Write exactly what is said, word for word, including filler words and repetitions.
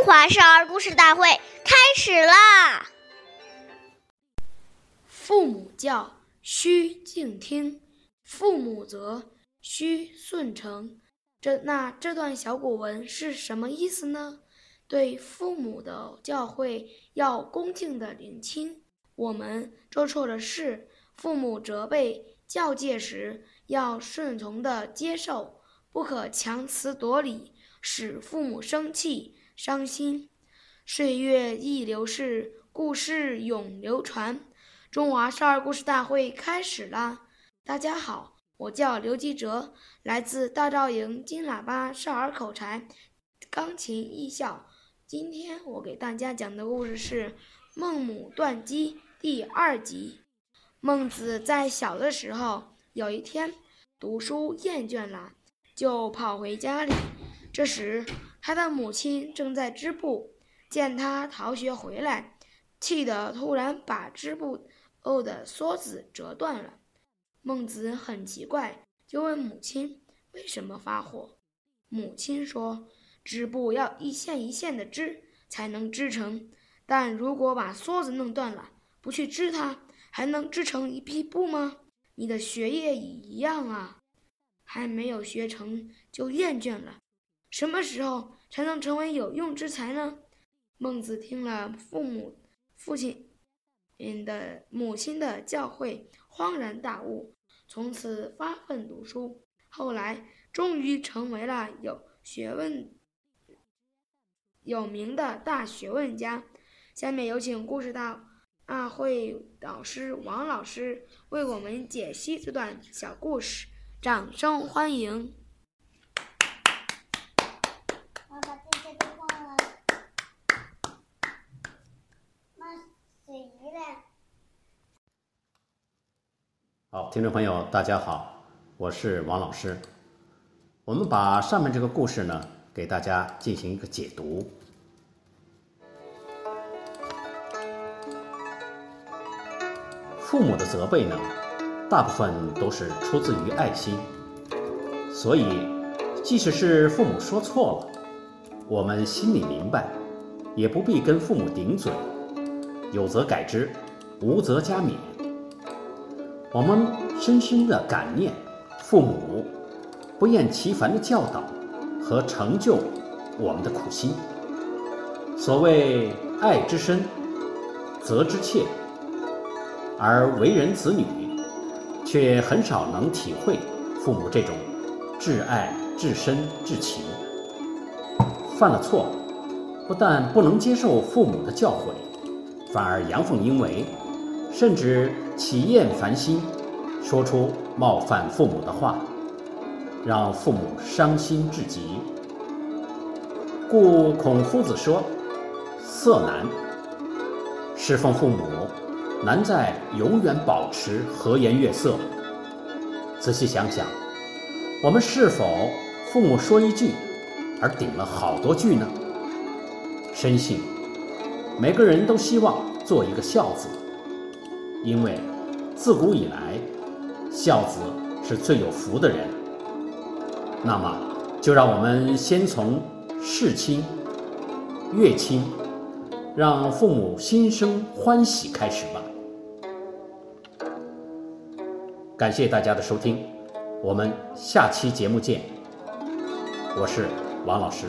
中华少儿故事大会开始啦！父母教，须敬听；父母责，须顺承。这那这段小古文是什么意思呢？对父母的教诲要恭敬的聆听。我们做错了事，父母责备教诫时，要顺从的接受，不可强词夺理，使父母生气伤心。岁月易流逝，故事永流传。中华少儿故事大会开始啦！大家好，我叫刘基哲，来自大照营金喇叭少儿口才钢琴艺校。今天我给大家讲的故事是《孟母断机》第二集。孟子在小的时候，有一天读书厌倦了，就跑回家里。这时他的母亲正在织布，见他逃学回来，气得突然把织布后的梭子折断了。孟子很奇怪，就问母亲为什么发火。母亲说，织布要一线一线的织才能织成，但如果把梭子弄断了，不去织它，还能织成一匹布吗？你的学业也一样啊，还没有学成就厌倦了，什么时候才能成为有用之才呢？孟子听了父母父亲的母亲的教诲，恍然大悟，从此发奋读书，后来终于成为了有学问有名的大学问家。下面有请故事大会导师王老师为我们解析这段小故事，掌声欢迎。好，听众朋友大家好，我是王老师。我们把上面这个故事呢给大家进行一个解读。父母的责备呢，大部分都是出自于爱心，所以即使是父母说错了，我们心里明白，也不必跟父母顶嘴，有则改之，无则加勉。我们深深地感念父母不厌其烦的教导和成就我们的苦心。所谓爱之深，责之切，而为人子女却很少能体会父母这种至爱至深至情。犯了错，不但不能接受父母的教诲，反而阳奉阴违，甚至起厌烦心，说出冒犯父母的话，让父母伤心至极。故孔夫子说，色难，侍奉父母难在永远保持和颜悦色。仔细想想，我们是否父母说一句而顶了好多句呢？深信每个人都希望做一个孝子，因为自古以来，孝子是最有福的人。那么就让我们先从事亲悦亲，让父母心生欢喜开始吧。感谢大家的收听，我们下期节目见。我是王老师。